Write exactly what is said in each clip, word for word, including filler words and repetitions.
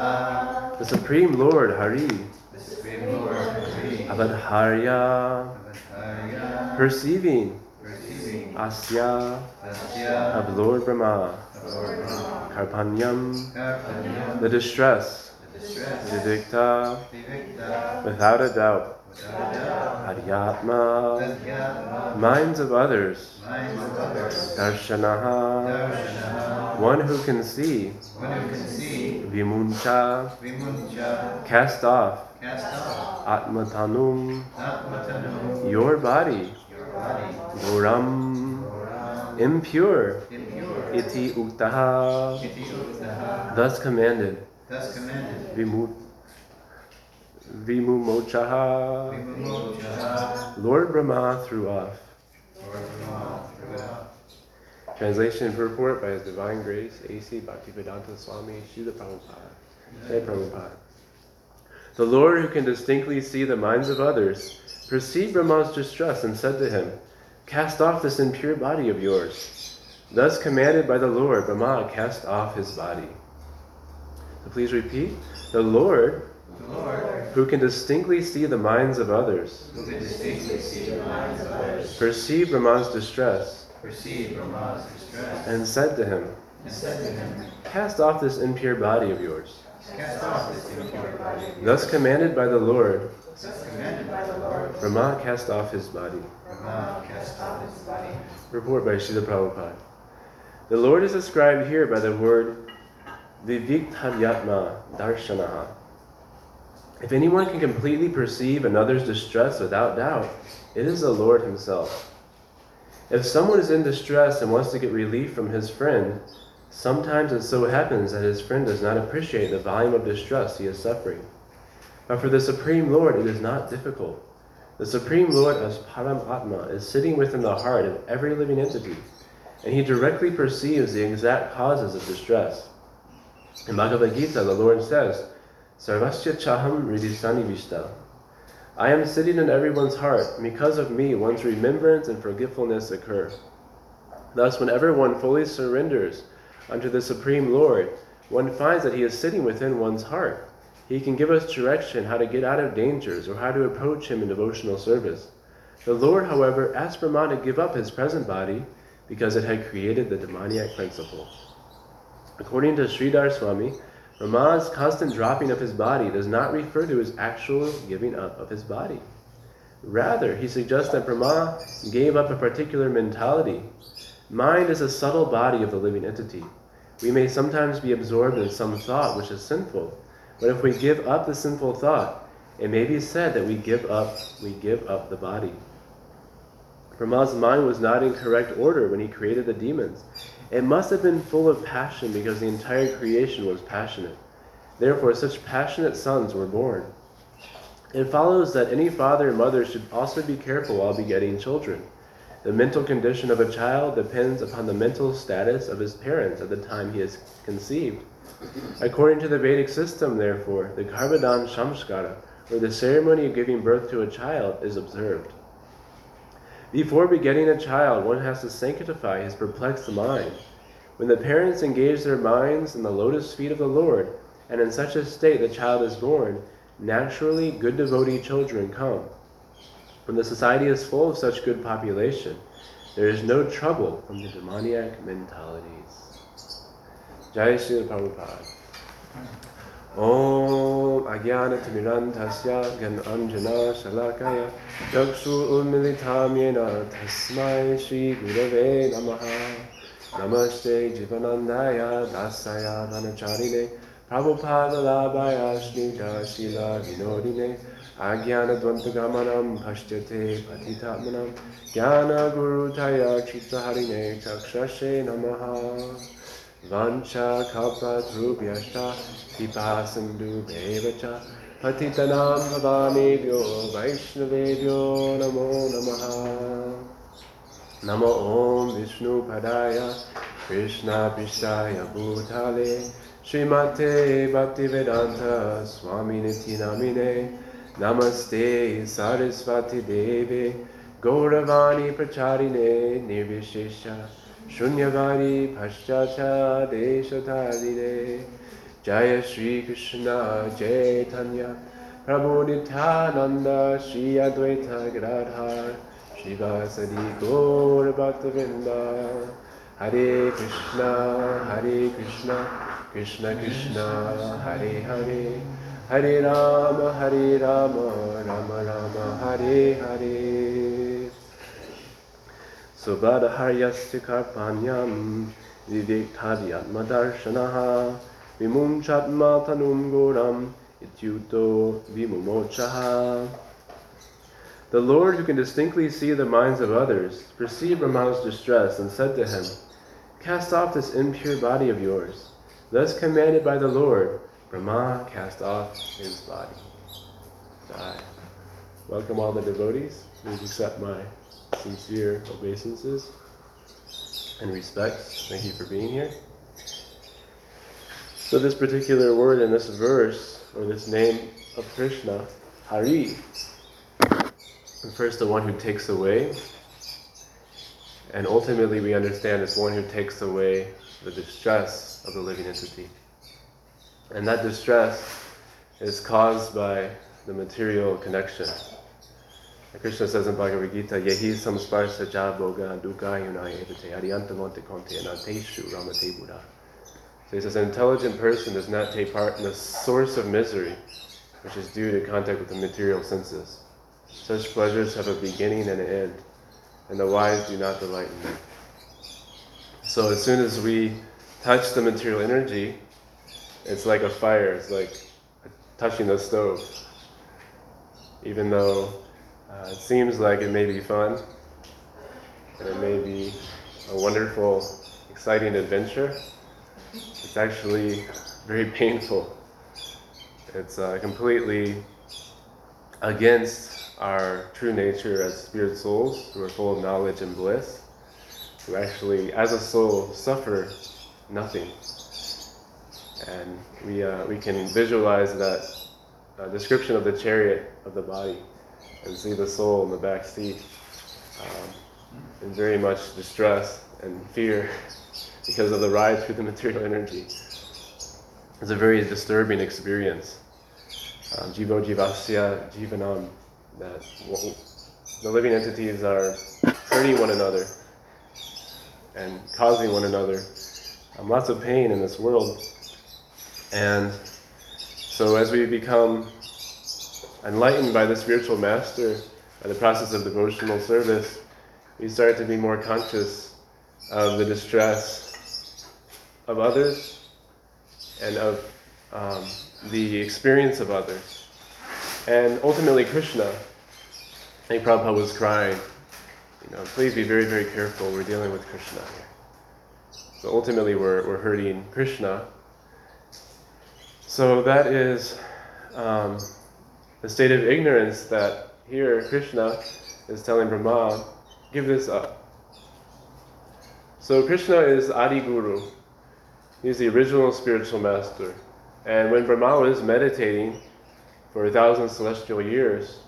uh, the Supreme Lord Hari, the Supreme Lord Hari, Abadharya, Abadharya, perceiving, perceiving Asya, Asya, of Lord Brahma, Lord Brahma, Karpanyam, Karpanyam, the distress, the distress, Vivikta, Vivikta, without a doubt, Adhyatma, minds of others, Darshanaha, one who can see, Vimuncha, cast off, Atmatanum, your body, Goram, impure, Iti Uktaha, thus commanded, Vimut. Vimumochaha, Vimumochaha. Lord Brahma threw off. Lord Brahma threw off. Translation and purport by His Divine Grace, A C Bhaktivedanta Swami Srila Prabhupada. Jai Prabhupada. The Lord, who can distinctly see the minds of others, perceived Brahma's distress and said to him, "Cast off this impure body of yours." Thus commanded by the Lord, Brahma cast off his body. So please repeat. The Lord, Lord, who can distinctly see the minds of others, who can distinctly see the minds of others, perceived Brahma's distress, perceived Brahma's distress, and said to him, and said to him, "Cast off this impure body of yours." Cast off this impure body of yours. Thus commanded by the Lord, thus commanded by the Lord, Brahma cast off his body. Brahma cast off his body. Report by Srila Prabhupada. The Lord is described here by the word Vivikthavyatma Darshanaha. If anyone can completely perceive another's distress without doubt, it is the Lord himself. If someone is in distress and wants to get relief from his friend, sometimes it so happens that his friend does not appreciate the volume of distress he is suffering. But for the Supreme Lord, it is not difficult. The Supreme Lord as Paramatma is sitting within the heart of every living entity, and he directly perceives the exact causes of distress. In Bhagavad Gita, the Lord says, Sarvasya chaham ridisani vishta. I am sitting in everyone's heart, and because of me, one's remembrance and forgetfulness occur. Thus, whenever one fully surrenders unto the Supreme Lord, one finds that he is sitting within one's heart. He can give us direction how to get out of dangers or how to approach him in devotional service. The Lord, however, asked Brahma to give up his present body because it had created the demoniac principle. According to Sridhar Swami, Brahma's constant dropping of his body does not refer to his actual giving up of his body. Rather, he suggests that Brahma gave up a particular mentality. Mind is a subtle body of the living entity. We may sometimes be absorbed in some thought which is sinful, but if we give up the sinful thought, it may be said that we give up, we give up the body. Brahma's mind was not in correct order when he created the demons. It must have been full of passion because the entire creation was passionate. Therefore, such passionate sons were born. It follows that any father and mother should also be careful while begetting children. The mental condition of a child depends upon the mental status of his parents at the time he is conceived. According to the Vedic system, therefore, the Garbhadhan Shamskara, or the ceremony of giving birth to a child, is observed. Before begetting a child, one has to sanctify his perplexed mind. When the parents engage their minds in the lotus feet of the Lord, and in such a state the child is born, naturally good devotee children come. When the society is full of such good population, there is no trouble from the demoniac mentalities. Jai Srila Prabhupada. Om Agyanathamirantasya Gyananjana Shalakaya Yakshu Unmilitam Yena Tasmai Shri Gurave Namaha Namaste Jivanandaya Dasaya Dhanacharine Prabhupada Labhaya Shnita Shila Vinodine Agyanadvantagamanam Pashyate Patitatmanam Gyana Guru Taya Chittaharine Chakshashe Namaha Vancha kalpa trubhyascha pipasandhu bevacha patitanam bhavanebhyo vaishnavebhyo namo namaha. Namo Om Vishnu Padaya Krishna Pishaya Bhutale Srimate Bhaktivedanta Swami Niti Namine Namaste Sarasvati Devi Gauravani Pracharine Nirvishesha Shunyavadi Paschacha Deshatadide Jaya Shri Krishna Chaitanya Prabhu Nityananda Shri Advaita Gadadhar Shrivasadi Gaur Bhaktivinda Hare Krishna Hare Krishna Krishna Krishna Hare Hare Hare Rama Hare Rama Rama Rama Hare Hare Subhadaharyasya karpanyam Vivektadyatma darshanaha Vimumchatma tanum goram ityuto vimumochaha. The Lord, who can distinctly see the minds of others, perceived Brahma's distress and said to him, "Cast off this impure body of yours." Thus commanded by the Lord, Brahma cast off his body. Die. Welcome all the devotees. Please accept my sincere obeisances and respects. Thank you for being here. So this particular word in this verse, or this name of Krishna, Hari, refers to one who takes away, and ultimately we understand it's one who takes away the distress of the living entity. And that distress is caused by the material connection. Krishna says in Bhagavad Gita, Yehi samsparsa jabhoga dukayuna evate ariyantamonte konte ananteshu ramate buddha. So he says, an intelligent person does not take part in the source of misery, which is due to contact with the material senses. Such pleasures have a beginning and an end, and the wise do not delight in them. So as soon as we touch the material energy, it's like a fire. It's like touching the stove. Even though uh, it seems like it may be fun, and it may be a wonderful, exciting adventure, it's actually very painful. It's uh, completely against our true nature as spirit souls who are full of knowledge and bliss, who actually, as a soul, suffer nothing. And we uh, we can visualize that uh, description of the chariot of the body and see the soul in the back seat um, in very much distress and fear because of the ride through the material energy. It's a very disturbing experience. Um, Jivo Jivasya Jivanam, that well, the living entities are hurting one another and causing one another um, lots of pain in this world. And so as we become enlightened by the spiritual master, by the process of devotional service, we start to be more conscious of the distress of others, and of um, the experience of others. And ultimately Krishna, I think Prabhupada was crying, you know, please be very, very careful, we're dealing with Krishna here. So ultimately we're, we're hurting Krishna. So that is um, the state of ignorance that here Krishna is telling Brahma, give this up. So Krishna is Adi Guru. He's the original spiritual master. And when Brahma was meditating for a thousand celestial years,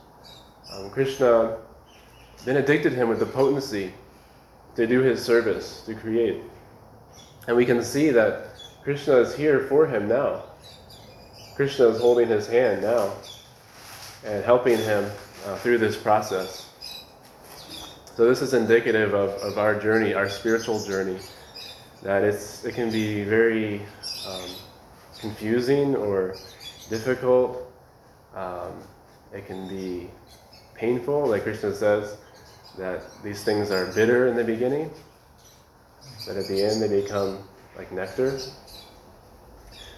um, Krishna benedicted him with the potency to do his service, to create. And we can see that Krishna is here for him now. Krishna is holding his hand now and helping him uh, through this process. So this is indicative of, of our journey, our spiritual journey. That it's, it can be very um, confusing or difficult. Um, it can be painful, like Krishna says, that these things are bitter in the beginning, but at the end they become like nectar.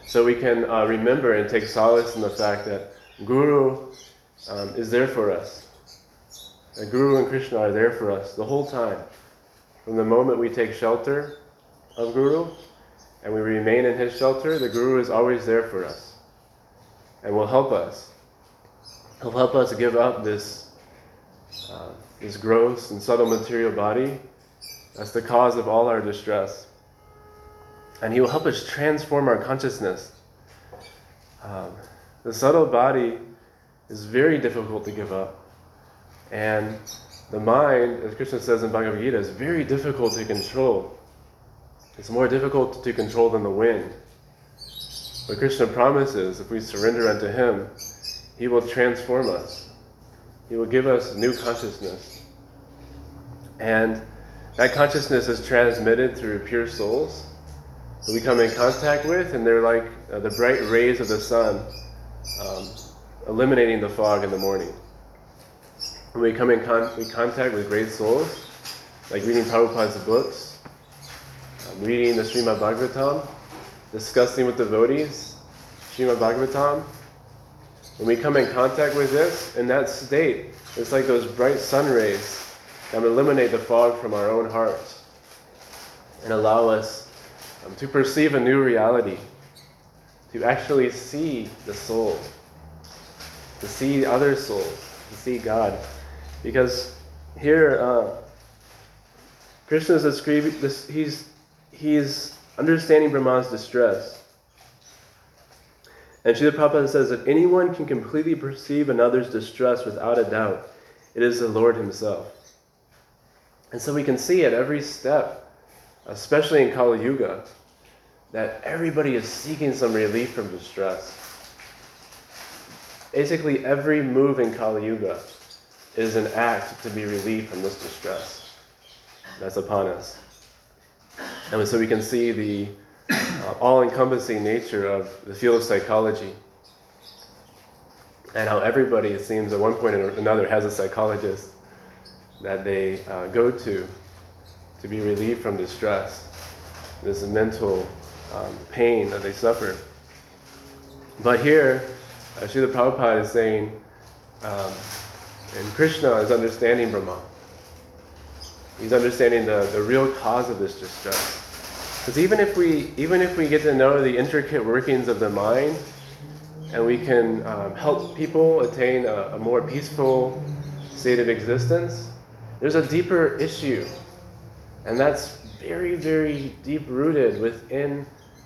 So we can uh, remember and take solace in the fact that Guru um, is there for us. The Guru and Krishna are there for us the whole time. From the moment we take shelter of Guru, and we remain in his shelter, the Guru is always there for us and will help us. He'll help us give up this uh, this gross and subtle material body that's the cause of all our distress. And he will help us transform our consciousness. Um, the subtle body is very difficult to give up. And the mind, as Krishna says in Bhagavad Gita, is very difficult to control. It's more difficult to control than the wind. But Krishna promises if we surrender unto Him, He will transform us. He will give us new consciousness. And that consciousness is transmitted through pure souls that we come in contact with, and they're like uh, the bright rays of the sun um, eliminating the fog in the morning. When we come in con- we contact with great souls, like reading Prabhupada's books, um, reading the Srimad Bhagavatam, discussing with devotees, Srimad Bhagavatam. When we come in contact with this, in that state, it's like those bright sun rays that eliminate the fog from our own hearts and allow us um, to perceive a new reality, to actually see the soul, to see other souls, to see God. Because here, uh, Krishna is describing this, he's, he's understanding Brahma's distress. And Srila Prabhupada says, if anyone can completely perceive another's distress without a doubt, it is the Lord Himself. And so we can see at every step, especially in Kali Yuga, that everybody is seeking some relief from distress. Basically, every move in Kali Yuga is an act to be relieved from this distress that's upon us. And so we can see the uh, all-encompassing nature of the field of psychology and how everybody, it seems, at one point or another has a psychologist that they uh, go to to be relieved from distress, this mental um, pain that they suffer. But here, uh, Srila Prabhupada is saying, um, and Krishna is understanding Brahma. He's understanding the, the real cause of this distress. Because even if we even if we get to know the intricate workings of the mind, and we can um, help people attain a, a more peaceful state of existence, there's a deeper issue. And that's very, very deep-rooted within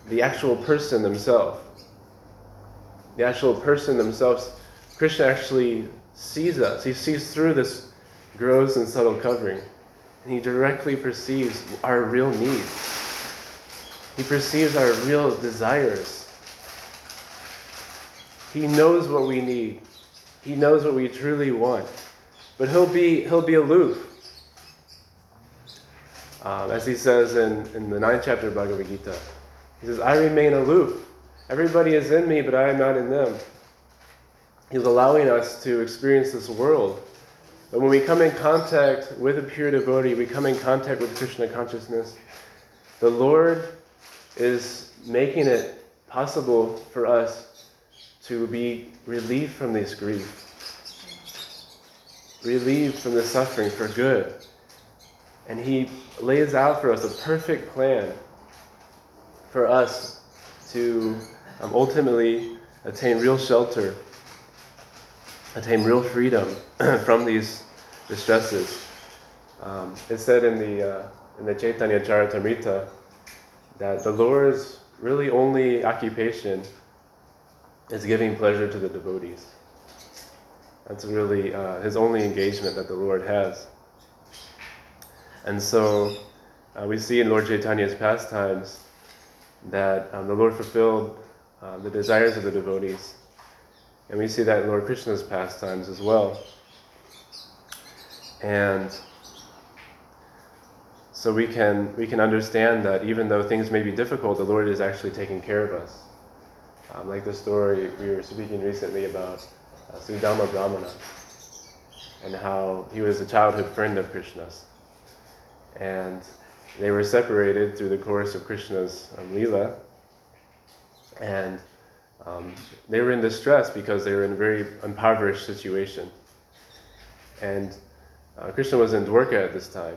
the actual person themselves. The actual person themselves, Krishna actually sees us. He sees through this gross and subtle covering. And He directly perceives our real needs. He perceives our real desires. He knows what we need. He knows what we truly want. But he'll be he'll be aloof. Um, as he says in, in the ninth chapter of Bhagavad Gita. He says, I remain aloof. Everybody is in me, but I am not in them. He's allowing us to experience this world. But when we come in contact with a pure devotee, we come in contact with Krishna consciousness, the Lord is making it possible for us to be relieved from this grief, relieved from the suffering for good. And He lays out for us a perfect plan for us to um, ultimately attain real shelter, attain real freedom from these distresses. Um, it's said in the uh, in the Chaitanya Charitamrita that the Lord's really only occupation is giving pleasure to the devotees. That's really uh, His only engagement that the Lord has. And so uh, we see in Lord Chaitanya's pastimes that um, the Lord fulfilled uh, the desires of the devotees. And we see that in Lord Krishna's pastimes as well. And so we can we can understand that even though things may be difficult, the Lord is actually taking care of us. Um, like the story we were speaking recently about uh, Sudama Brahmana, and how he was a childhood friend of Krishna's. And they were separated through the course of Krishna's um, Leela. And um, they were in distress because they were in a very impoverished situation. And uh, Krishna was in Dwarka at this time.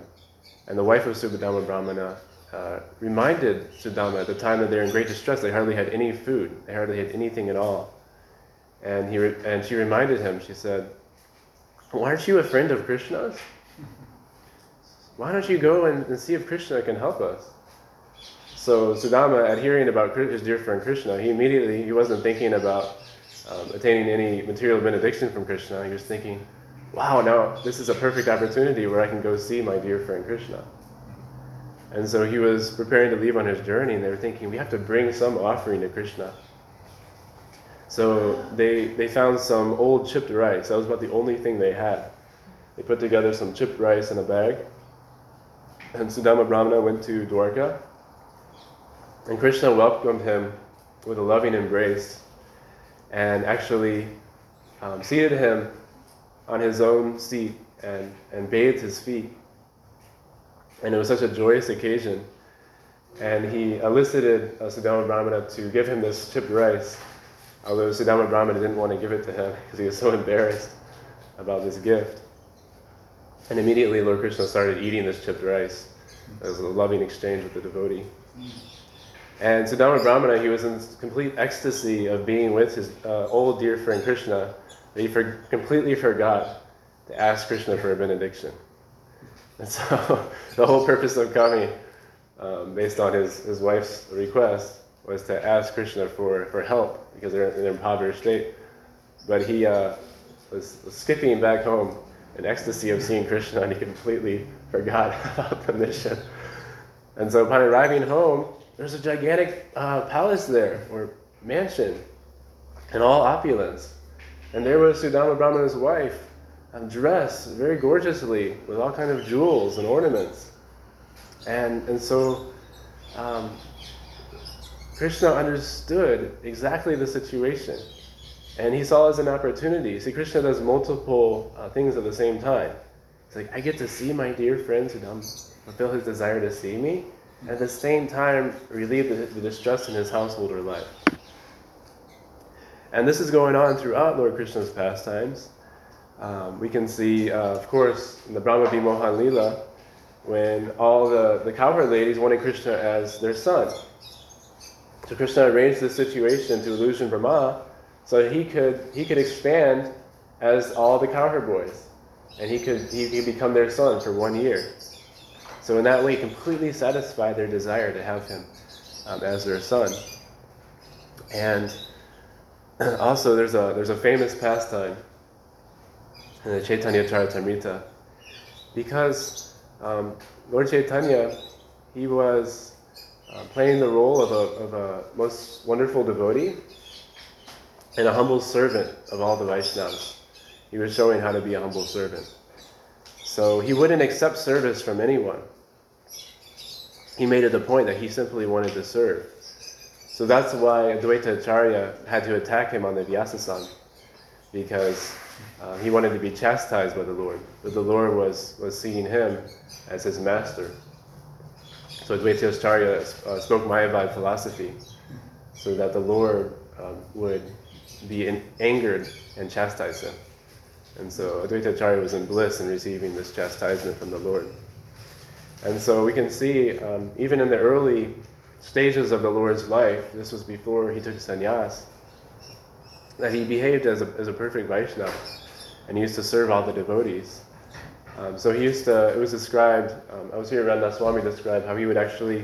And the wife of Sudama Brahmana uh, reminded Sudama at the time that they were in great distress. They hardly had any food. They hardly had anything at all. And he re- and she reminded him, she said, well, aren't you a friend of Krishna's? Why don't you go and, and see if Krishna can help us? So Sudama, at hearing about his dear friend Krishna, he immediately, he wasn't thinking about um, attaining any material benediction from Krishna. He was thinking, wow, now this is a perfect opportunity where I can go see my dear friend Krishna. And so he was preparing to leave on his journey, and they were thinking, we have to bring some offering to Krishna. So they they found some old chipped rice. That was about the only thing they had. They put together some chipped rice in a bag. And Sudama Brahmana went to Dwarka. And Krishna welcomed him with a loving embrace and actually um, seated him on his own seat and, and bathed his feet. And it was such a joyous occasion. And he elicited uh, Sudama Brahmana to give him this chipped rice, although Sudama Brahmana didn't want to give it to him because he was so embarrassed about this gift. And immediately Lord Krishna started eating this chipped rice. It was a loving exchange with the devotee. And Sudama Brahmana, he was in complete ecstasy of being with his uh, old dear friend Krishna, that he for- completely forgot to ask Krishna for a benediction. And so the whole purpose of coming, um, based on his, his wife's request, was to ask Krishna for, for help, because they're in an impoverished state. But he uh, was, was skipping back home in ecstasy of seeing Krishna, and he completely forgot about the mission. And so upon arriving home, there's a gigantic uh, palace there, or mansion, in all opulence. And there was Sudama Brahmana's wife, dressed very gorgeously, with all kinds of jewels and ornaments. And, and so... Um, Krishna understood exactly the situation, and he saw it as an opportunity. See, Krishna does multiple uh, things at the same time. It's like, I get to see my dear friend Sudama fulfill his desire to see me, and at the same time relieve the, the distress in his household or life. And this is going on throughout Lord Krishna's pastimes. Um, we can see, uh, of course, in the Brahma Vimohan Lila, when all the, the cowherd ladies wanted Krishna as their son. So Krishna arranged this situation to illusion Brahma so that he could he could expand as all the cowherd boys, and he could he could become their son for one year. So in that way, completely satisfied their desire to have him um, as their son. And also, there's a there's a famous pastime in the Chaitanya Charitamrita, because um, Lord Chaitanya, he was Uh, playing the role of a, of a most wonderful devotee and a humble servant of all the Vaishnavas. He was showing how to be a humble servant. So he wouldn't accept service from anyone. He made it the point that he simply wanted to serve. So that's why Advaita Acharya had to attack him on the Vyasasana, because uh, he wanted to be chastised by the Lord. But the Lord was, was seeing him as his master. So Advaita Acharya uh, spoke Mayavad philosophy, so that the Lord um, would be in- angered and chastise him. And so Advaita Acharya was in bliss in receiving this chastisement from the Lord. And so we can see, um, even in the early stages of the Lord's life, this was before he took sannyas, that he behaved as a, as a perfect Vaishnava, and he used to serve all the devotees. Um, so he used to, it was described, um, I was hearing Randaswamy describe how he would actually,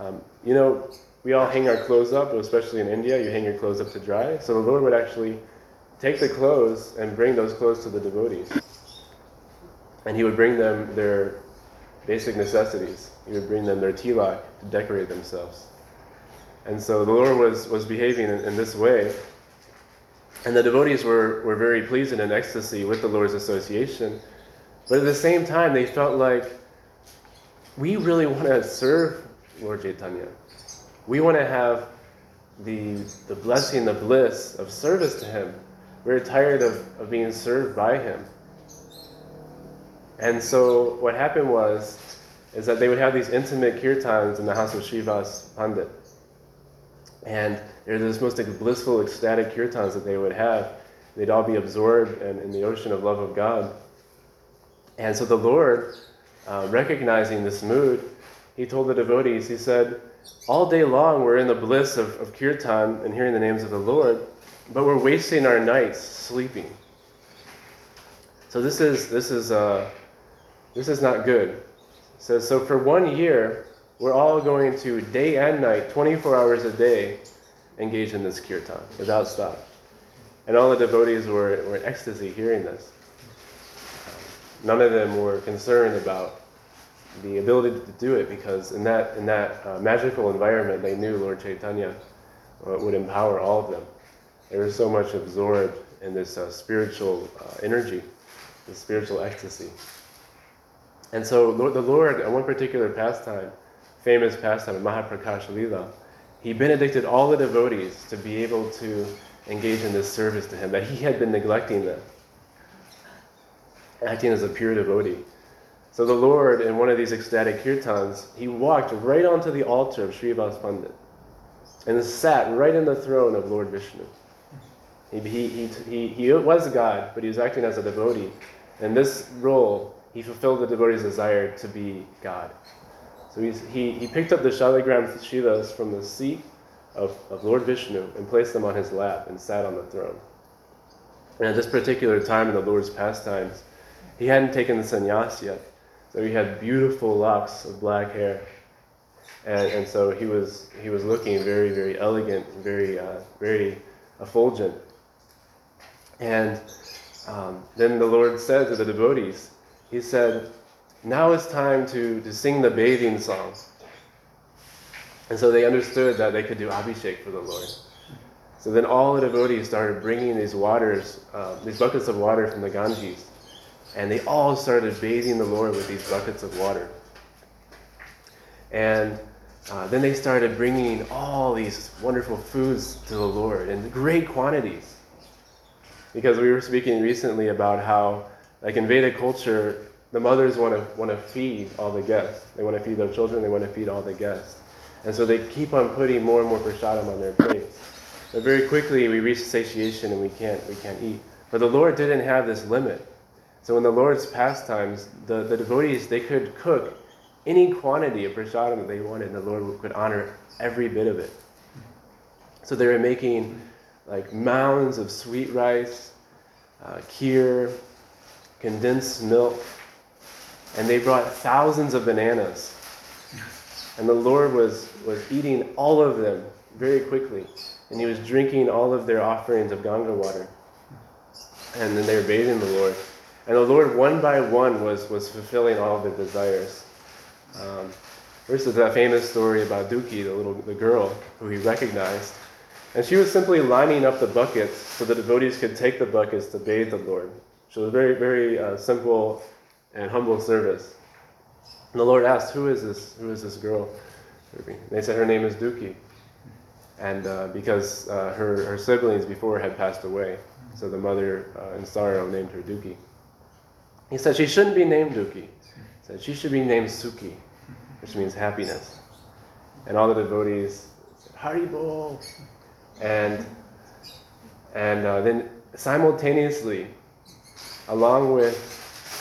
um, you know, we all hang our clothes up, especially in India, you hang your clothes up to dry. So the Lord would actually take the clothes and bring those clothes to the devotees. And he would bring them their basic necessities. He would bring them their tilak to decorate themselves. And so the Lord was, was behaving in, in this way. And the devotees were, were very pleased and in ecstasy with the Lord's association. But at the same time, they felt like, we really want to serve Lord Chaitanya. We want to have the the blessing, the bliss of service to him. We're tired of, of being served by him. And so what happened was, is that they would have these intimate kirtans in the house of Srivas Pandit. And they're this most blissful, ecstatic kirtans that they would have. They'd all be absorbed in, in the ocean of love of God. And so the Lord, uh, recognizing this mood, he told the devotees, he said, all day long we're in the bliss of, of kirtan and hearing the names of the Lord, but we're wasting our nights sleeping. So this is this is uh, this is not good. It says, so for one year, we're all going to day and night, twenty-four hours a day, engage in this kirtan without stop. And all the devotees were, were in ecstasy hearing this. None of them were concerned about the ability to do it, because in that in that uh, magical environment, they knew Lord Chaitanya uh, would empower all of them. They were so much absorbed in this uh, spiritual uh, energy, this spiritual ecstasy. And so the Lord, at one particular pastime, famous pastime, Mahaprakash Leela, he benedicted all the devotees to be able to engage in this service to him, that he had been neglecting them, acting as a pure devotee. So the Lord, in one of these ecstatic kirtans, he walked right onto the altar of Srivas Pandit and sat right in the throne of Lord Vishnu. He, he, he, he, he was God, but he was acting as a devotee. In this role, he fulfilled the devotee's desire to be God. So he's, he, he picked up the Shaligram Shilas from the seat of, of Lord Vishnu and placed them on his lap and sat on the throne. And at this particular time in the Lord's pastimes, he hadn't taken the sannyas yet. So he had beautiful locks of black hair. And, and so he was he was looking very, very elegant, very, uh, very effulgent. And um, then the Lord said to the devotees, he said, now it's time to, to sing the bathing song. And so they understood that they could do Abhishek for the Lord. So then all the devotees started bringing these waters, uh, these buckets of water from the Ganges. And they all started bathing the Lord with these buckets of water. And uh, then they started bringing all these wonderful foods to the Lord in great quantities. Because we were speaking recently about how, like in Vedic culture, the mothers want to want to feed all the guests. They want to feed their children, they want to feed all the guests. And so they keep on putting more and more prasadam on their plates. But very quickly we reach satiation and we can't we can't eat. But the Lord didn't have this limit. So in the Lord's pastimes, the, the devotees, they could cook any quantity of prasadam that they wanted, and the Lord could honor every bit of it. So they were making like mounds of sweet rice, uh, kheer, condensed milk, and they brought thousands of bananas. And the Lord was, was eating all of them very quickly, and he was drinking all of their offerings of Ganga water. And then they were bathing the Lord. And the Lord, one by one, was, was fulfilling all of their desires. Um, first is that famous story about Duki, the little the girl who he recognized. And she was simply lining up the buckets so the devotees could take the buckets to bathe the Lord. So it was a very, very uh, simple and humble service. And the Lord asked, who is this Who is this girl? And they said, her name is Duki. And uh, because uh, her, her siblings before had passed away, so the mother uh, in sorrow named her Duki. He said, she shouldn't be named Duki. He said, she should be named Suki, which means happiness. And all the devotees said, Haribol! And, and uh, then simultaneously, along with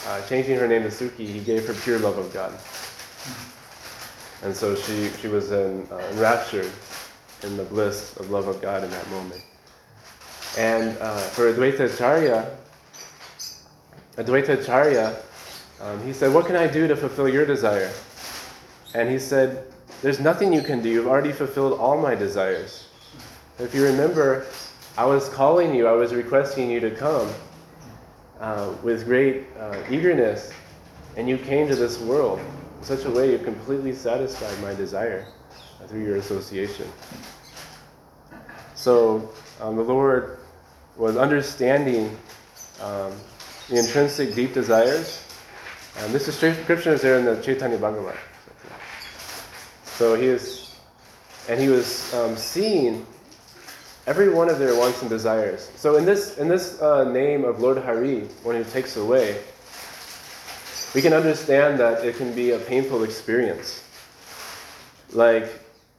uh, changing her name to Suki, he gave her pure love of God. And so she, she was in, uh, enraptured in the bliss of love of God in that moment. And uh, for Advaita Acharya, Advaita Acharya, um, he said, what can I do to fulfill your desire? And he said, there's nothing you can do. You've already fulfilled all my desires. If you remember, I was calling you, I was requesting you to come uh, with great uh, eagerness, and you came to this world in such a way you completely satisfied my desire uh, through your association. So um, the Lord was understanding um, the intrinsic deep desires. Um, this description is there in the Chaitanya Bhagavatam. So he is, and he was um, seeing every one of their wants and desires. So in this in this uh, name of Lord Hari, one who takes away, we can understand that it can be a painful experience. Like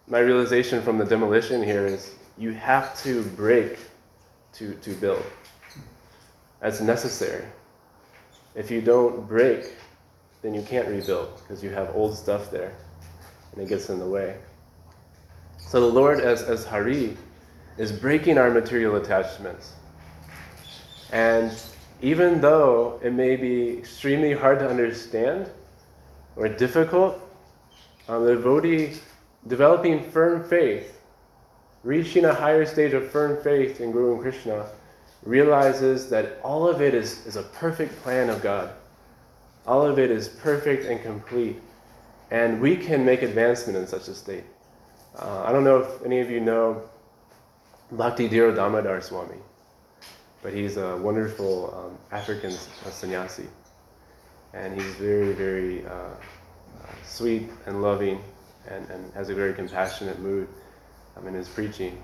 my realization from the demolition here is, you have to break to to build. That's necessary. If you don't break, then you can't rebuild, because you have old stuff there, and it gets in the way. So the Lord, as, as Hari, is breaking our material attachments. And even though it may be extremely hard to understand or difficult, um, the devotee developing firm faith, reaching a higher stage of firm faith in Guru and Krishna, realizes that all of it is, is a perfect plan of God. All of it is perfect and complete. And we can make advancement in such a state. Uh, I don't know if any of you know Bhaktidhir Damodar Swami. But he's a wonderful um, African uh, sannyasi. And he's very, very uh, uh, sweet and loving, and, and has a very compassionate mood um, in his preaching.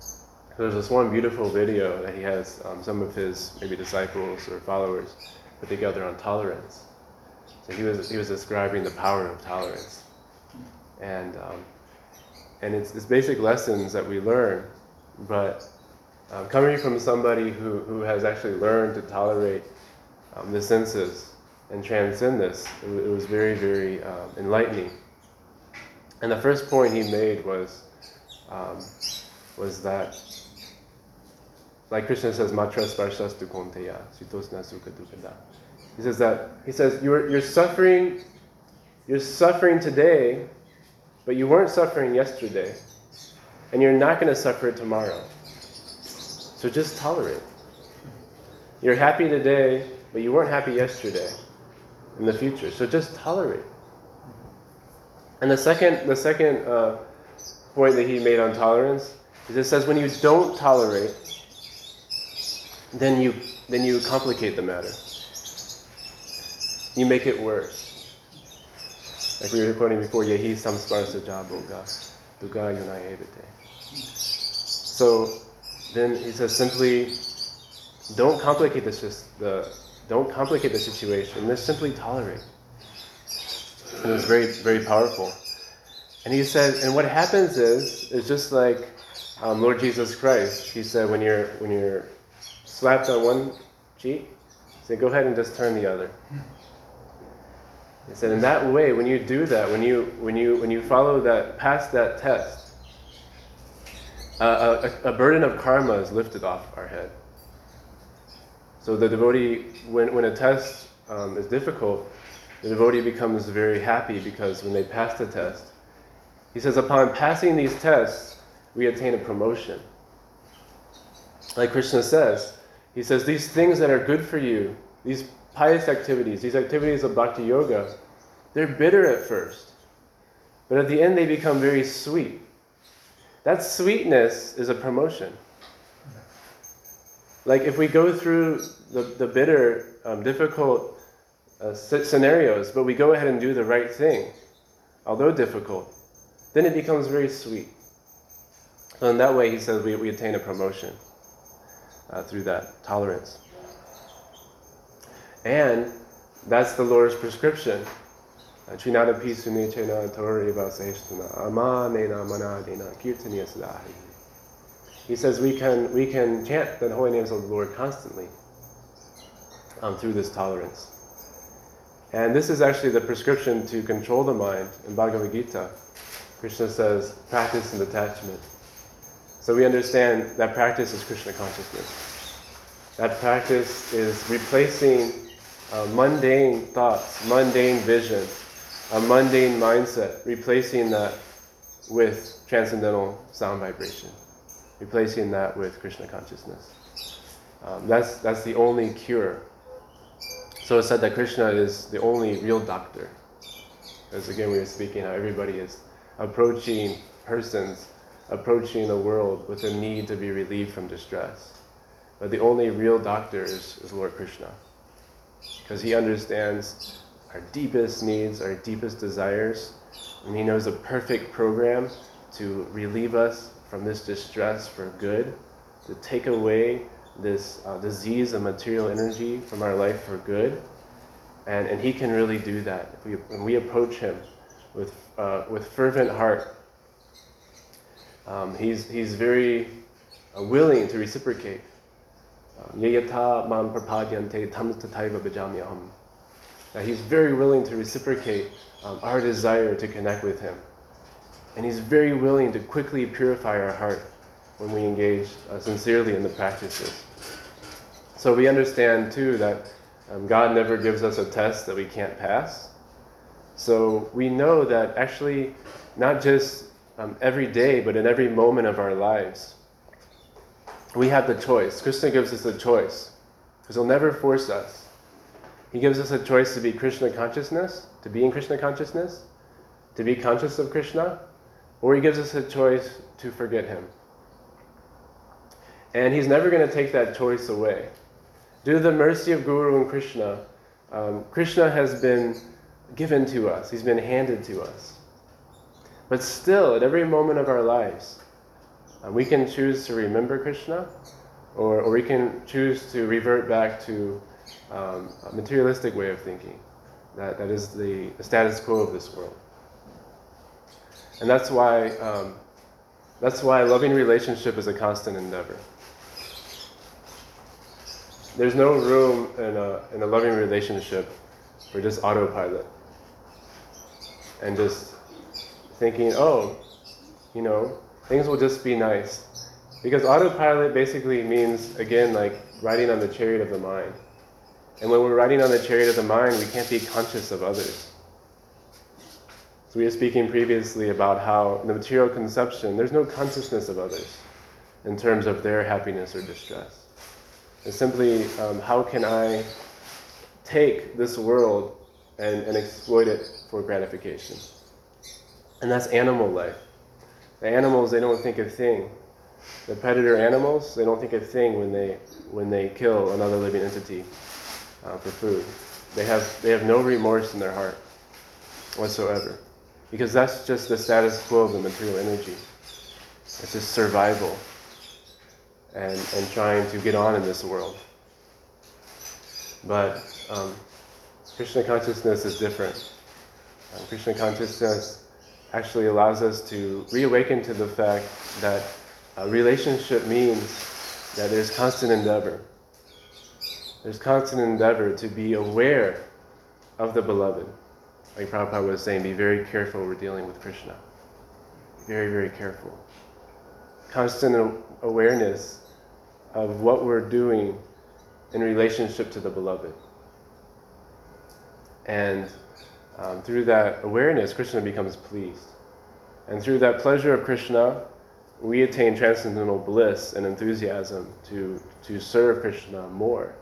So there's this one beautiful video that he has um, some of his maybe disciples or followers put together on tolerance. So he was he was describing the power of tolerance, and um, and it's it's basic lessons that we learn, but um, coming from somebody who, who has actually learned to tolerate um, the senses and transcend this, it, it was very very um, enlightening. And the first point he made was um, was that, like Krishna says, matra sparsastu konteya sitosna sukha dukada. He says that he says you're you're suffering, you're suffering today, but you weren't suffering yesterday, and you're not going to suffer tomorrow. So just tolerate. You're happy today, but you weren't happy yesterday, in the future. So just tolerate. And the second the second uh, point that he made on tolerance is it says when you don't tolerate, then you then you complicate the matter. You make it worse. Like we were quoting before, Yehi samsparsa jaboga, duga yunayevite. So then he says simply, don't complicate the, the don't complicate the situation. Just simply tolerate. And it was very very powerful. And he said, and what happens is is just like um, Lord Jesus Christ. He said when you're when you're slapped on one cheek, he said go ahead and just turn the other. He said, in that way, when you do that, when you when you when you follow that, pass that test, uh, a, a burden of karma is lifted off our head. So the devotee, when when a test um, is difficult, the devotee becomes very happy because when they pass the test, he says, upon passing these tests, we attain a promotion. Like Krishna says, he says, these things that are good for you, these pious activities, these activities of bhakti yoga, they're bitter at first, but at the end they become very sweet. That sweetness is a promotion. Like if we go through the, the bitter, um, difficult uh, scenarios, but we go ahead and do the right thing, although difficult, then it becomes very sweet. So in that way, he says, we, we attain a promotion uh, through that tolerance. And that's the Lord's prescription. He says we can we can chant the holy names of the Lord constantly um, through this tolerance. And this is actually the prescription to control the mind in Bhagavad Gita. Krishna says, practice and detachment. So we understand that practice is Krishna consciousness. That practice is replacing Uh, mundane thoughts, mundane vision, a mundane mindset, replacing that with transcendental sound vibration, replacing that with Krishna consciousness. Um, that's that's the only cure. So it's said that Krishna is the only real doctor. As again we were speaking, how everybody is approaching persons, approaching the world with a need to be relieved from distress. But the only real doctor is, is Lord Krishna. Because he understands our deepest needs, our deepest desires, and he knows a perfect program to relieve us from this distress for good, to take away this uh, disease of material energy from our life for good, and, and he can really do that if we, when we approach him with uh, with fervent heart. Um, he's he's very uh, willing to reciprocate. That he's very willing to reciprocate um, our desire to connect with him. And he's very willing to quickly purify our heart when we engage uh, sincerely in the practices. So we understand too that um, God never gives us a test that we can't pass. So we know that actually not just um, every day, but in every moment of our lives, we have the choice. Krishna gives us the choice, because he'll never force us. He gives us a choice to be Krishna consciousness, to be in Krishna consciousness, to be conscious of Krishna, or he gives us a choice to forget him. And he's never going to take that choice away. Due to the mercy of Guru and Krishna, um, Krishna has been given to us. He's been handed to us. But still, at every moment of our lives, uh, we can choose to remember Krishna, or, or we can choose to revert back to um, a materialistic way of thinking. That, that is the, the status quo of this world. And that's why, um, that's why loving relationship is a constant endeavor. There's no room in a, in a loving relationship for just autopilot and just thinking, oh, you know, things will just be nice. Because autopilot basically means, again, like riding on the chariot of the mind. And when we're riding on the chariot of the mind, we can't be conscious of others. So we were speaking previously about how in the material conception, there's no consciousness of others in terms of their happiness or distress. It's simply, um, how can I take this world and, and exploit it for gratification? And that's animal life. The animals, they don't think a thing. The predator animals, they don't think a thing when they when they kill another living entity uh, for food. They have they have no remorse in their heart whatsoever, because that's just the status quo of the material energy. It's just survival and and trying to get on in this world. But um, Krishna consciousness is different. Um, Krishna consciousness actually allows us to reawaken to the fact that a relationship means that there's constant endeavor. There's constant endeavor to be aware of the beloved. Like Prabhupada was saying, be very careful we're dealing with Krishna. Very, very careful. Constant awareness of what we're doing in relationship to the beloved. And um, through that awareness, Krishna becomes pleased. And through that pleasure of Krishna, we attain transcendental bliss and enthusiasm to, to serve Krishna more,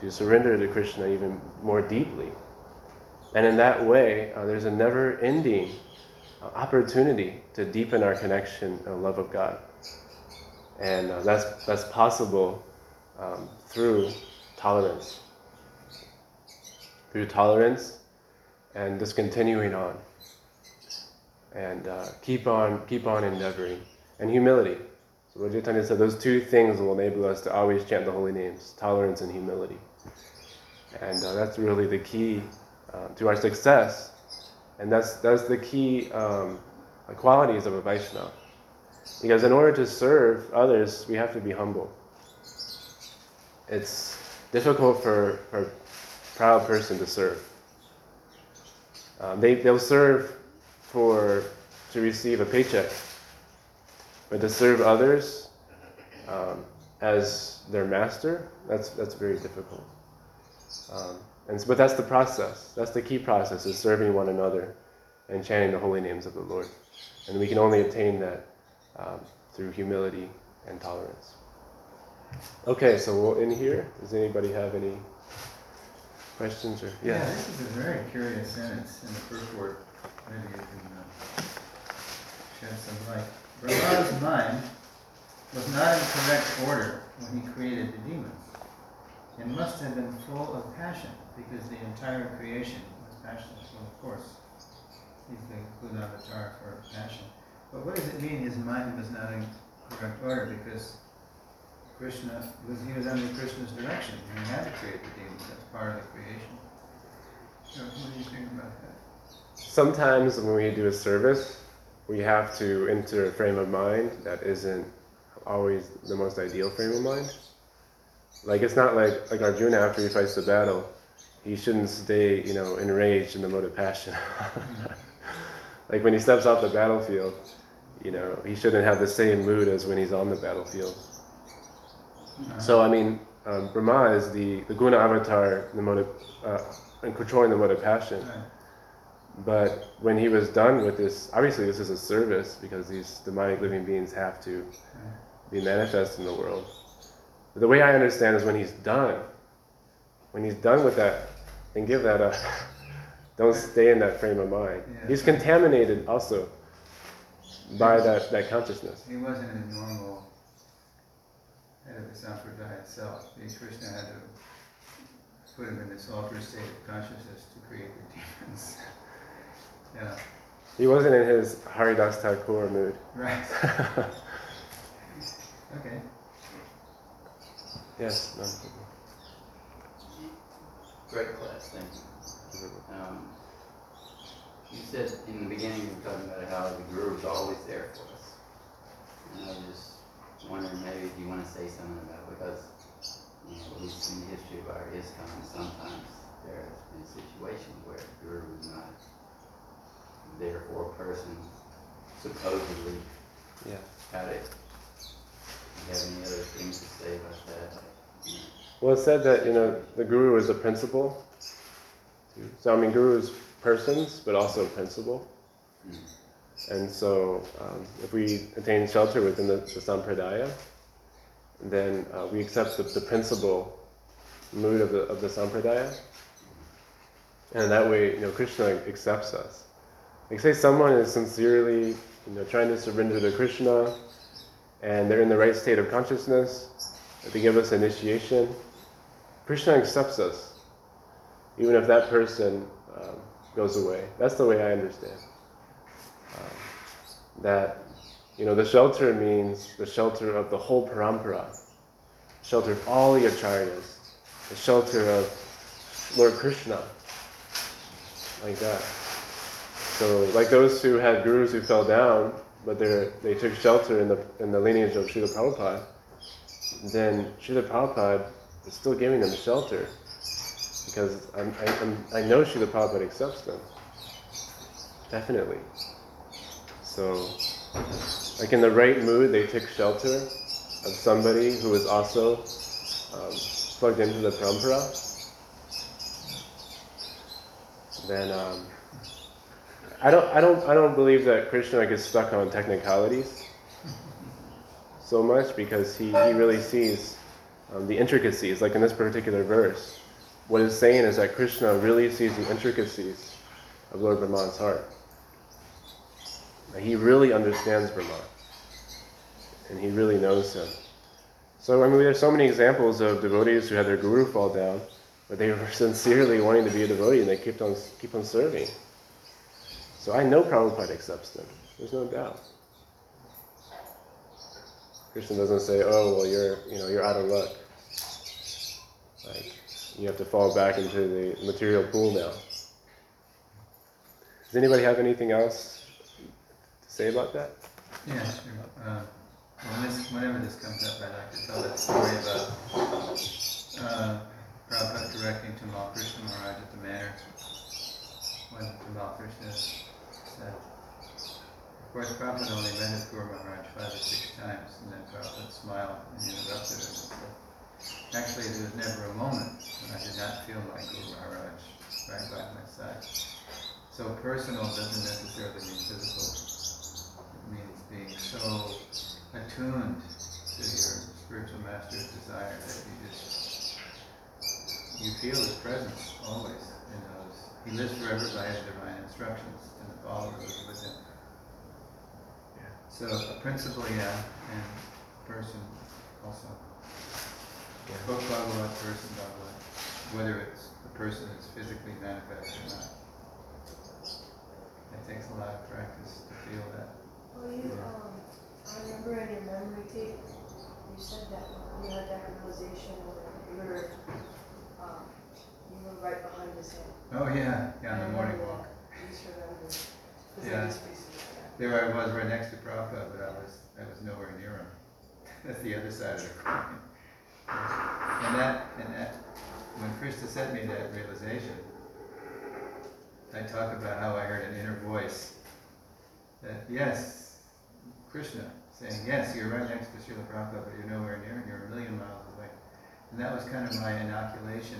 to surrender to Krishna even more deeply. And in that way, uh, there's a never-ending uh, opportunity to deepen our connection and love of God. And uh, that's that's possible um, through tolerance. Through tolerance and just continuing on. And uh, keep on keep on endeavoring. And humility. So Lord Chaitanya said those two things will enable us to always chant the holy names, tolerance and humility. And uh, that's really the key Uh, to our success, and that's that's the key um, qualities of a Vaishnava. Because in order to serve others, we have to be humble. It's difficult for, for a proud person to serve. Um, they they'll serve for to receive a paycheck, but to serve others um, as their master, that's that's very difficult. Um, And, but that's the process. That's the key process, is serving one another and chanting the holy names of the Lord. And we can only attain that um, through humility and tolerance. Okay, so we'll end here. Does anybody have any questions? Or yeah, yeah this is a very curious sentence in the first word. Maybe you can uh, shed some light. Brahma's mind was not in correct order when he created the demons. It must have been full of passion, because the entire creation was passionless. Well, of course, he's the Guna Avatar for passion. But what does it mean his mind was not in correct order? Because Krishna was, he was under Krishna's direction, and he had to create the demons. That's part of the creation. So what do you think about that? Sometimes when we do a service, we have to enter a frame of mind that isn't always the most ideal frame of mind. Like, it's not like, like Arjuna, after he fights the battle, he shouldn't stay, you know, enraged in the mode of passion. Like, when he steps off the battlefield, you know, he shouldn't have the same mood as when he's on the battlefield. Uh-huh. So, I mean, um, Brahma is the, the Guna Avatar in the mode of, uh, in controlling the mode of passion. Uh-huh. But when he was done with this, obviously this is a service, because these demonic living beings have to be manifest in the world. The way I understand is when he's done, when he's done with that, then give that up. Don't stay in that frame of mind. Yeah, he's contaminated also by that, that consciousness. He wasn't in normal head of the Sampradaya itself. Being Krishna had to put him in this altered state of consciousness to create the difference. Yeah. He wasn't in his Haridas Thakur mood. Right. Okay. Yes. No. Great class, thank you. Um, you said in the beginning you were talking about how the Guru was always there for us. And I was just wondering maybe if you want to say something about it, because you know, at least in the history of our ISKCON, sometimes there has been situations where the Guru was not there for a person, supposedly. Yeah. How did you have any other things to say about that? You know? Well, it said that, you know, the Guru is a principle. So, I mean, Guru is persons, but also a principle. Mm-hmm. And so, um, if we attain shelter within the, the Sampradaya, then uh, we accept the, the principle mood of the, of the Sampradaya. And that way, you know, Krishna accepts us. Like, say someone is sincerely, you know, trying to surrender to Krishna, and they're in the right state of consciousness, they give us initiation, Krishna accepts us, even if that person um, goes away. That's the way I understand. Um, that, you know, the shelter means the shelter of the whole Parampara, shelter of all the Acharyas, the shelter of Lord Krishna, like that. So, like those who had gurus who fell down, but they took shelter in the in the lineage of Srila Prabhupada, then Srila Prabhupada is still giving them shelter, because I'm, I I'm, I know Srila Prabhupada accepts them, definitely. So, like in the right mood, they took shelter of somebody who was also um, plugged into the Parampara. Then. Um, I don't, I don't, I don't believe that Krishna gets stuck on technicalities so much, because he, he really sees um, the intricacies. Like in this particular verse, what it's saying is that Krishna really sees the intricacies of Lord Brahma's heart. Like he really understands Brahma, and he really knows him. So I mean, there's so many examples of devotees who had their guru fall down, but they were sincerely wanting to be a devotee, and they kept on keep on serving. So I know Prabhupada accepts them. There's no doubt. Krishna doesn't say, "Oh, well, you're, you know, you're out of luck. Like, you have to fall back into the material pool now." Does anybody have anything else to say about that? Yeah, sure. Uh, when this, whenever this comes up, I like to tell that story about uh, Prabhupada directing to Mahakrishna Maharaj at the manor when Mahakrishna. That, of course, Prabhupada only met his Guru Maharaj five or six times, and then Prabhupada smiled and interrupted him and said, "Actually, there was never a moment when I did not feel my Guru Maharaj right by my side." So personal doesn't necessarily mean physical. It means being so attuned to your spiritual master's desire that you just, you feel his presence always in those. He lives forever by his divine instructions. Followers within. Yeah. So a principle, yeah, and person also. Yeah. Book Bhagavad, person Bhagavad, whether it's the person is physically manifest or not. It takes a lot of practice to feel that. Well, you, yeah. um, I remember in your memory tape, you said that you had that realization where you were, um, you were right behind his head. Oh yeah, yeah, on the morning walk. Yeah, there I was right next to Prabhupada, but I was I was nowhere near him. That's the other side of the coin. And that and that when Krishna sent me that realization, I talk about how I heard an inner voice that yes, Krishna saying yes, you're right next to Srila Prabhupada, but you're nowhere near him. You're a million miles away. And that was kind of my inoculation,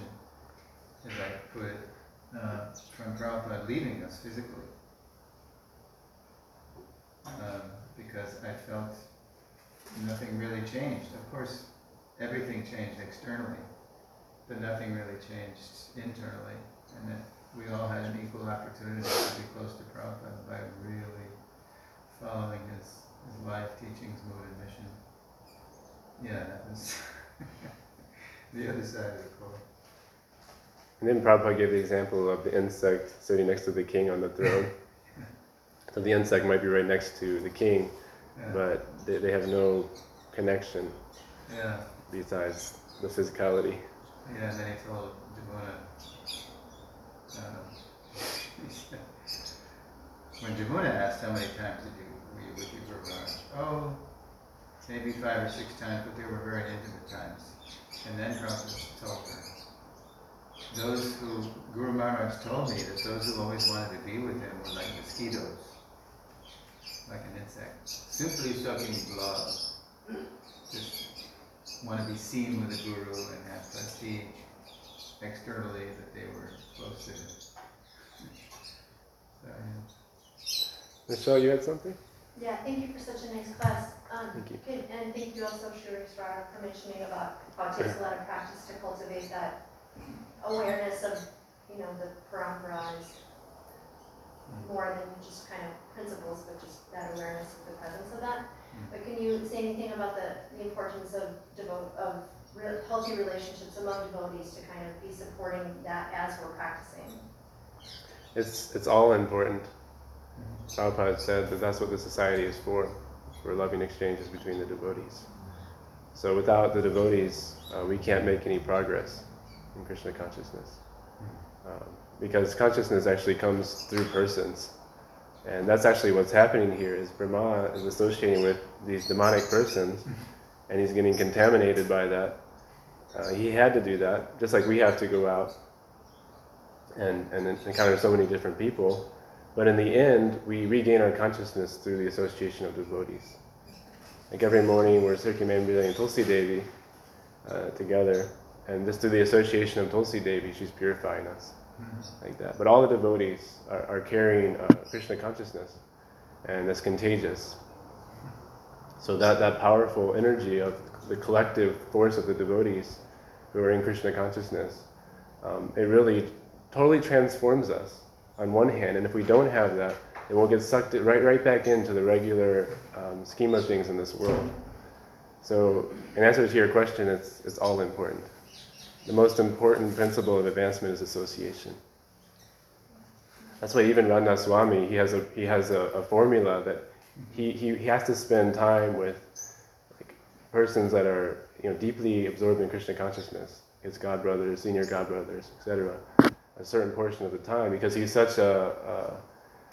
as I put it, Uh, from Prabhupada leaving us physically, um, because I felt nothing really changed. Of course, everything changed externally, but nothing really changed internally, and that we all had an equal opportunity to be close to Prabhupada by really following his, his life, teachings, mood, and mission. Yeah, that was the other side of the coin. And then Prabhupada gave the example of the insect sitting next to the king on the throne. So the insect might be right next to the king, yeah. but they, they have no connection yeah. besides the physicality. Yeah, and then he told Jamuna, uh, when Jamuna asked how many times did you, would you revise? Oh, maybe five or six times, but they were very intimate times. And then Prabhupada told her, those who, Guru Maharaj told me that those who always wanted to be with him were like mosquitoes, like an insect, simply sucking blood. Just want to be seen with the Guru and have prestige externally that they were close to him. So, yeah. Michelle, you had something? Yeah, thank you for such a nice class. Um, thank you. Good, and thank you also, Shri Rishwara, for mentioning about how it takes a lot of practice to cultivate that awareness of, you know, the parampara is more than just kind of principles, but just that awareness of the presence of that. But can you say anything about the, the importance of devo- of re- healthy relationships among devotees to kind of be supporting that as we're practicing? It's it's all important. Prabhupada said that that's what the society is for, for loving exchanges between the devotees. So without the devotees, uh, we can't make any progress in Krishna consciousness. Um, because consciousness actually comes through persons. And that's actually what's happening here, is Brahma is associating with these demonic persons, and he's getting contaminated by that. Uh, he had to do that, just like we have to go out and, and encounter so many different people. But in the end, we regain our consciousness through the association of devotees. Like every morning, we're circumambulating Tulsi Devi uh, together, and just through the association of Tulsi Devi, she's purifying us. Like that. But all the devotees are, are carrying uh, Krishna consciousness, and that's contagious. So that, that powerful energy of the collective force of the devotees who are in Krishna consciousness, um, it really totally transforms us on one hand, and if we don't have that, then we'll get sucked right, right back into the regular um, scheme of things in this world. So in answer to your question, it's it's all important. The most important principle of advancement is association. That's why even Randaswamy, he has a he has a, a formula that he, he, he has to spend time with, like, persons that are, you know, deeply absorbed in Krishna consciousness, his godbrothers, senior godbrothers, et cetera, a certain portion of the time, because he's such a,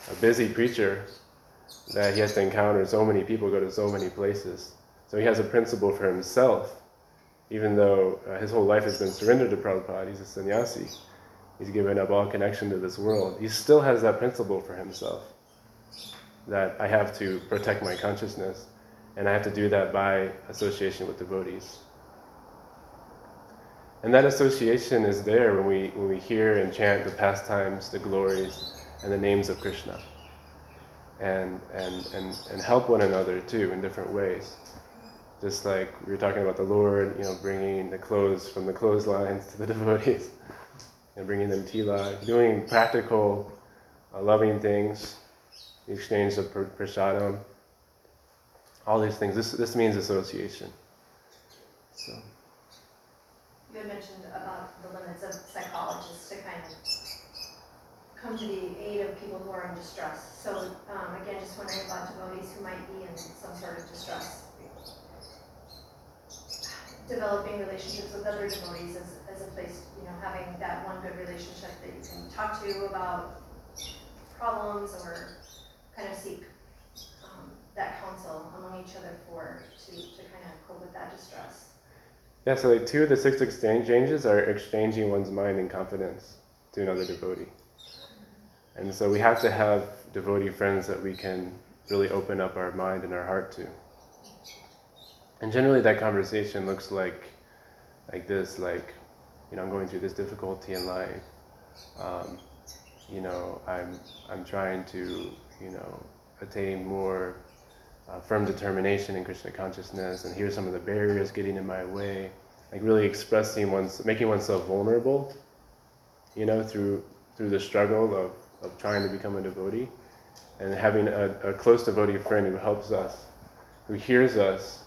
a a busy preacher that he has to encounter so many people, go to so many places. So he has a principle for himself. Even though uh, his whole life has been surrendered to Prabhupada, he's a sannyasi, he's given up all connection to this world, he still has that principle for himself, that I have to protect my consciousness, and I have to do that by association with devotees. And that association is there when we, when we hear and chant the pastimes, the glories, and the names of Krishna, and, and, and, and help one another too in different ways. Just like we were talking about the Lord, you know, bringing the clothes from the clotheslines to the devotees and bringing them tilak, doing practical, uh, loving things, the exchange of prasadam, all these things. This this means association. So you had mentioned about the limits of psychologists to kind of come to the aid of people who are in distress. So um, again, just wondering about devotees who might be in some sort of distress. Developing relationships with other devotees as, as a place, you know, having that one good relationship that you can talk to about problems or kind of seek um, that counsel among each other for, to, to kind of cope with that distress. Yeah, so like two of the six exchanges are exchanging one's mind in confidence to another devotee. And so we have to have devotee friends that we can really open up our mind and our heart to. And generally that conversation looks like like this, like, you know, I'm going through this difficulty in life. Um, you know, I'm I'm trying to, you know, attain more uh, firm determination in Krishna consciousness, and here's some of the barriers getting in my way. Like really expressing one's, making oneself vulnerable, you know, through through the struggle of, of trying to become a devotee, and having a, a close devotee friend who helps us, who hears us,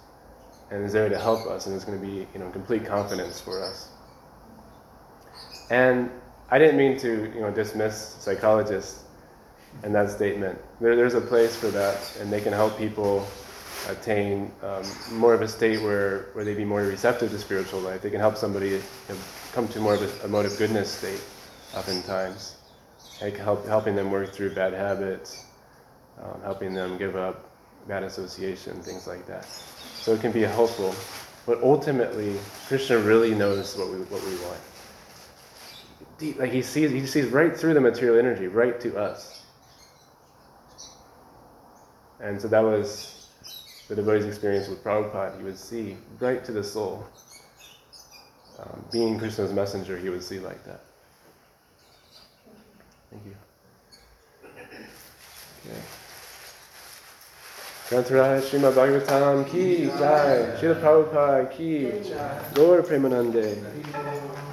and is there to help us, and is going to be, you know, complete confidence for us. And I didn't mean to, you know, dismiss psychologists in that statement. There, there's a place for that, and they can help people attain um, more of a state where, where they'd be more receptive to spiritual life. They can help somebody, you know, come to more of a, a mode of goodness state, oftentimes. Like help, helping them work through bad habits, um, helping them give up bad association, things like that. So it can be helpful, but ultimately, Krishna really knows what we what we want. Deep, like he sees, he sees right through the material energy, right to us. And so that was the devotee's experience with Prabhupada. He would see right to the soul. Um, being Krishna's messenger, he would see like that. Thank you. Okay. Grantaraya Srimad Bhagavatam ki jai, Srila Prabhupada ki jai, Gaur Premanande.